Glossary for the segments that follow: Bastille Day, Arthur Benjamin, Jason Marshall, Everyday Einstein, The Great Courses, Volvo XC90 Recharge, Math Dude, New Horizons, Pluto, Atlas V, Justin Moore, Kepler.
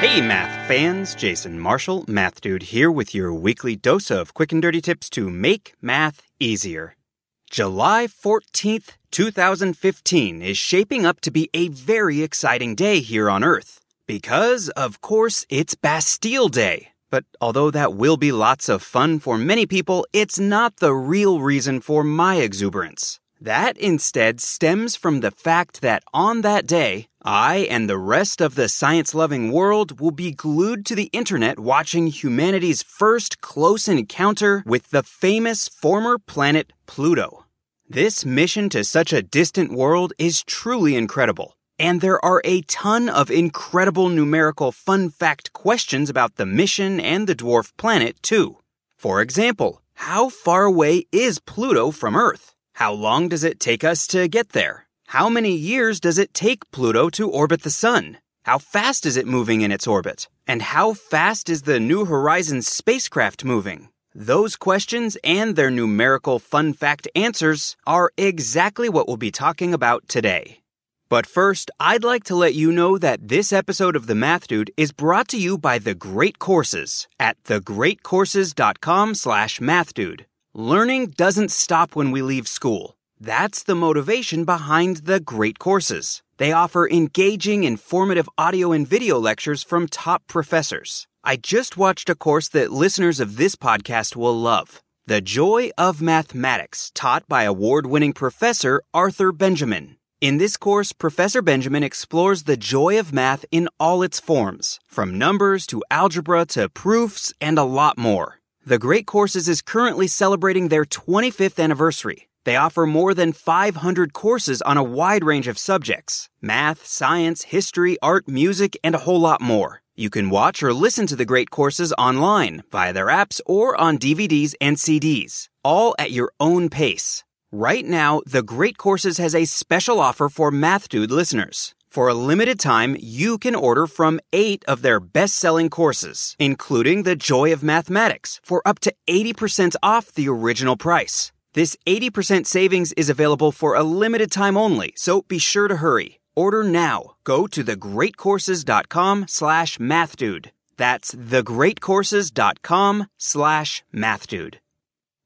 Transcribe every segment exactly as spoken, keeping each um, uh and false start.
Hey math fans, Jason Marshall, Math Dude here with your weekly dose of quick and dirty tips to make math easier. July fourteenth, twenty fifteen is shaping up to be a very exciting day here on Earth because, of course, it's Bastille Day. But although that will be lots of fun for many people, it's not the real reason for my exuberance. That instead stems from the fact that on that day, I and the rest of the science-loving world will be glued to the internet watching humanity's first close encounter with the famous former planet Pluto. This mission to such a distant world is truly incredible, and there are a ton of incredible numerical fun fact questions about the mission and the dwarf planet, too. For example, how far away is Pluto from Earth? How long does it take us to get there? How many years does it take Pluto to orbit the Sun? How fast is it moving in its orbit? And how fast is the New Horizons spacecraft moving? Those questions and their numerical fun fact answers are exactly what we'll be talking about today. But first, I'd like to let you know that this episode of The Math Dude is brought to you by The Great Courses at the great courses dot com slash math dude. Learning doesn't stop when we leave school. That's the motivation behind The Great Courses. They offer engaging, informative audio and video lectures from top professors. I just watched a course that listeners of this podcast will love. The Joy of Mathematics, taught by award-winning professor Arthur Benjamin. In this course, Professor Benjamin explores the joy of math in all its forms, from numbers to algebra to proofs and a lot more. The Great Courses is currently celebrating their twenty-fifth anniversary. They offer more than five hundred courses on a wide range of subjects: math, science, history, art, music, and a whole lot more. You can watch or listen to The Great Courses online, via their apps, or on D V Ds and C Ds, all at your own pace. Right now, The Great Courses has a special offer for Math Dude listeners. For a limited time, you can order from eight of their best-selling courses, including The Joy of Mathematics, for up to eighty percent off the original price. This eighty percent savings is available for a limited time only, so be sure to hurry. Order now. Go to the great courses dot com slash math dude. That's the great courses dot com slash math dude.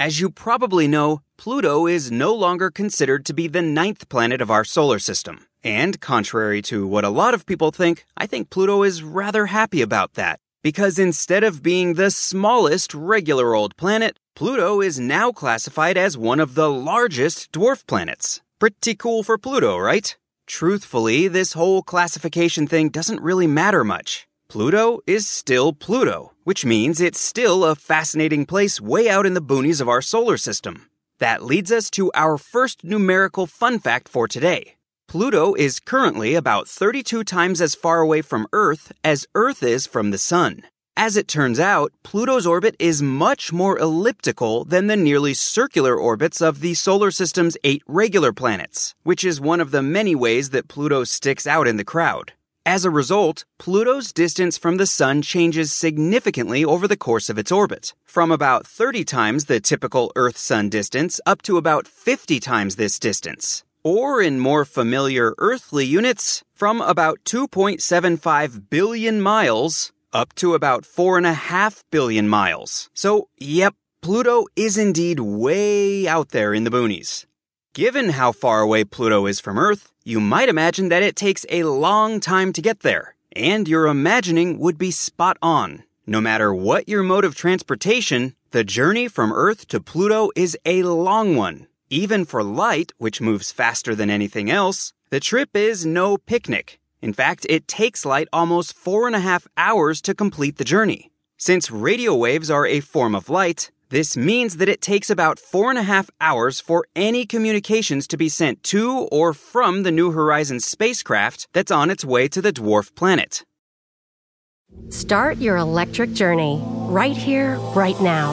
As you probably know, Pluto is no longer considered to be the ninth planet of our solar system. And contrary to what a lot of people think, I think Pluto is rather happy about that. Because instead of being the smallest regular old planet, Pluto is now classified as one of the largest dwarf planets. Pretty cool for Pluto, right? Truthfully, this whole classification thing doesn't really matter much. Pluto is still Pluto, which means it's still a fascinating place way out in the boonies of our solar system. That leads us to our first numerical fun fact for today. Pluto is currently about thirty-two times as far away from Earth as Earth is from the Sun. As it turns out, Pluto's orbit is much more elliptical than the nearly circular orbits of the solar system's eight regular planets, which is one of the many ways that Pluto sticks out in the crowd. As a result, Pluto's distance from the Sun changes significantly over the course of its orbit, from about thirty times the typical Earth-Sun distance up to about fifty times this distance. Or in more familiar earthly units, from about two point seven five billion miles up to about four point five billion miles. So, yep, Pluto is indeed way out there in the boonies. Given how far away Pluto is from Earth, you might imagine that it takes a long time to get there, and your imagining would be spot on. No matter what your mode of transportation, the journey from Earth to Pluto is a long one. Even for light, which moves faster than anything else, the trip is no picnic. In fact, it takes light almost four and a half hours to complete the journey. Since radio waves are a form of light, This means that it takes about four and a half hours for any communications to be sent to or from the New Horizons spacecraft that's on its way to the dwarf planet. Start your electric journey right here, right now.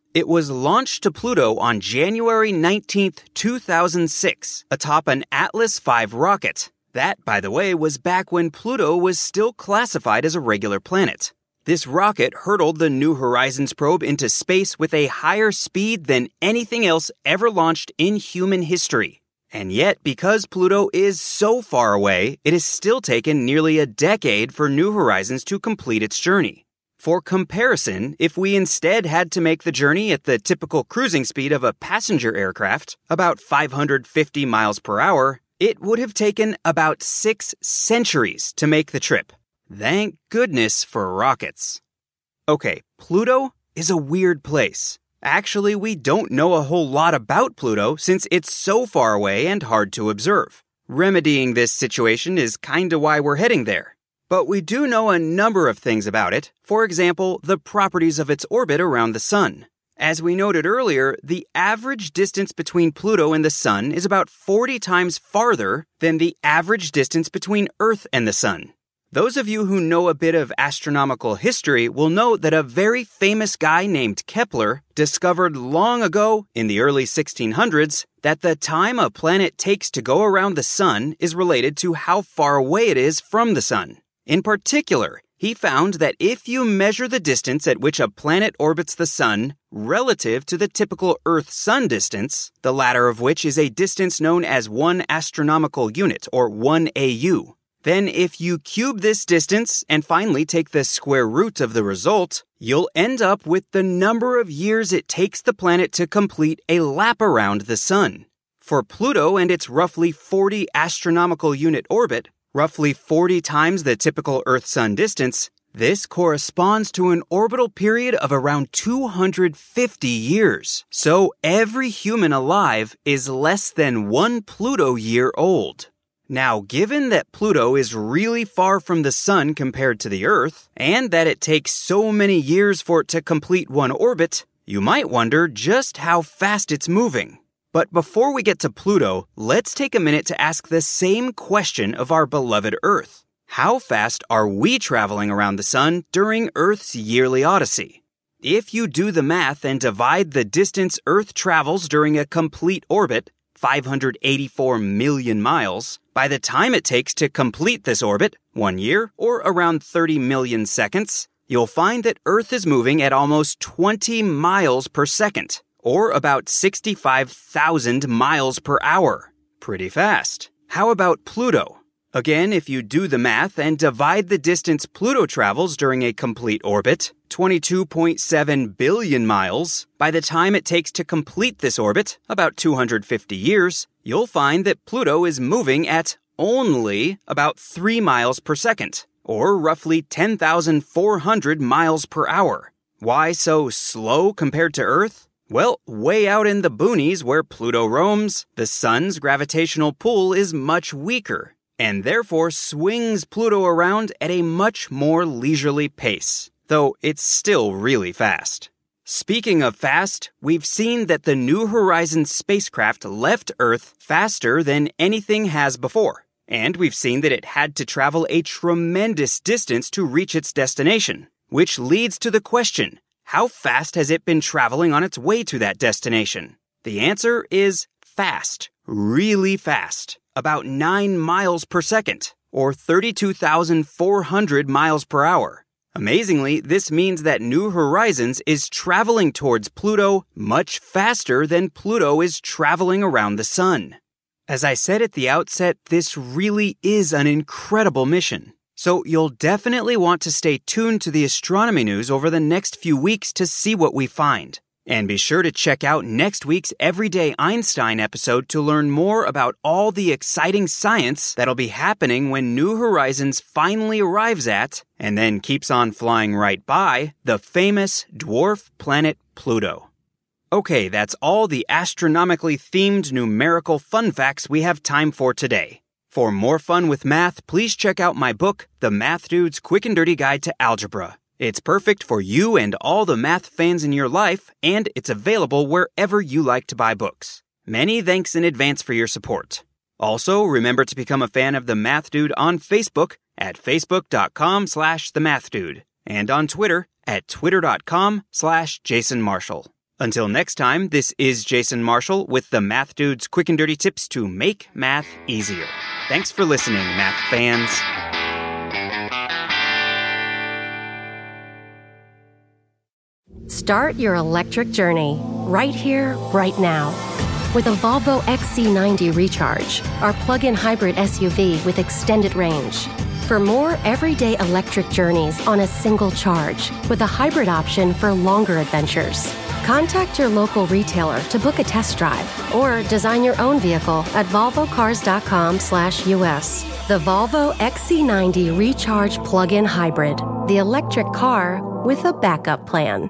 it was launched to Pluto on January nineteenth, two thousand six, atop an Atlas five rocket. That, by the way, was back when Pluto was still classified as a regular planet. This rocket hurtled the New Horizons probe into space with a higher speed than anything else ever launched in human history. And yet, because Pluto is so far away, it has still taken nearly a decade for New Horizons to complete its journey. For comparison, if we instead had to make the journey at the typical cruising speed of a passenger aircraft, about five hundred fifty miles per hour, it would have taken about six centuries to make the trip. Thank goodness for rockets. Okay, Pluto is a weird place. Actually, we don't know a whole lot about Pluto since it's so far away and hard to observe. Remedying this situation is kinda why we're heading there. But we do know a number of things about it, for example, the properties of its orbit around the Sun. As we noted earlier, the average distance between Pluto and the Sun is about forty times farther than the average distance between Earth and the Sun. Those of you who know a bit of astronomical history will know that a very famous guy named Kepler discovered long ago, in the early sixteen hundreds, that the time a planet takes to go around the Sun is related to how far away it is from the Sun. In particular, he found that if you measure the distance at which a planet orbits the Sun relative to the typical Earth-Sun distance, the latter of which is a distance known as one astronomical unit, or one A U, then if you cube this distance and finally take the square root of the result, you'll end up with the number of years it takes the planet to complete a lap around the Sun. For Pluto and its roughly forty astronomical unit orbit, roughly forty times the typical Earth-Sun distance, this corresponds to an orbital period of around two hundred fifty years. So every human alive is less than one Pluto year old. Now, given that Pluto is really far from the Sun compared to the Earth, and that it takes so many years for it to complete one orbit, you might wonder just how fast it's moving. But before we get to Pluto, let's take a minute to ask the same question of our beloved Earth. How fast are we traveling around the Sun during Earth's yearly odyssey? If you do the math and divide the distance Earth travels during a complete orbit, five hundred eighty-four million miles, by the time it takes to complete this orbit, one year, or around thirty million seconds, you'll find that Earth is moving at almost twenty miles per second. Or about sixty-five thousand miles per hour. Pretty fast. How about Pluto? Again, if you do the math and divide the distance Pluto travels during a complete orbit, twenty-two point seven billion miles, by the time it takes to complete this orbit, about two hundred fifty years, you'll find that Pluto is moving at only about three miles per second, or roughly ten thousand four hundred miles per hour. Why so slow compared to Earth? Well, way out in the boonies where Pluto roams, the Sun's gravitational pull is much weaker, and therefore swings Pluto around at a much more leisurely pace, though it's still really fast. Speaking of fast, we've seen that the New Horizons spacecraft left Earth faster than anything has before, and we've seen that it had to travel a tremendous distance to reach its destination, which leads to the question, how fast has it been traveling on its way to that destination? The answer is fast, really fast, about nine miles per second, or thirty-two thousand four hundred miles per hour. Amazingly, this means that New Horizons is traveling towards Pluto much faster than Pluto is traveling around the Sun. As I said at the outset, this really is an incredible mission. So you'll definitely want to stay tuned to the astronomy news over the next few weeks to see what we find. And be sure to check out next week's Everyday Einstein episode to learn more about all the exciting science that'll be happening when New Horizons finally arrives at, and then keeps on flying right by, the famous dwarf planet Pluto. Okay, that's all the astronomically themed numerical fun facts we have time for today. For more fun with math, please check out my book, The Math Dude's Quick and Dirty Guide to Algebra. It's perfect for you and all the math fans in your life, and it's available wherever you like to buy books. Many thanks in advance for your support. Also, remember to become a fan of The Math Dude on Facebook at facebook.com slash The Math Dude and on Twitter at twitter.com slash Jason Marshall. Until next time, this is Jason Marshall with the Math Dude's quick and dirty tips to make math easier. Thanks for listening, math fans. Start your electric journey right here, right now with a Volvo X C ninety Recharge, our plug-in hybrid S U V with extended range. For more everyday electric journeys on a single charge with a hybrid option for longer adventures. Contact your local retailer to book a test drive or design your own vehicle at volvocars.com slash US. The Volvo X C ninety Recharge Plug-in Hybrid, the electric car with a backup plan.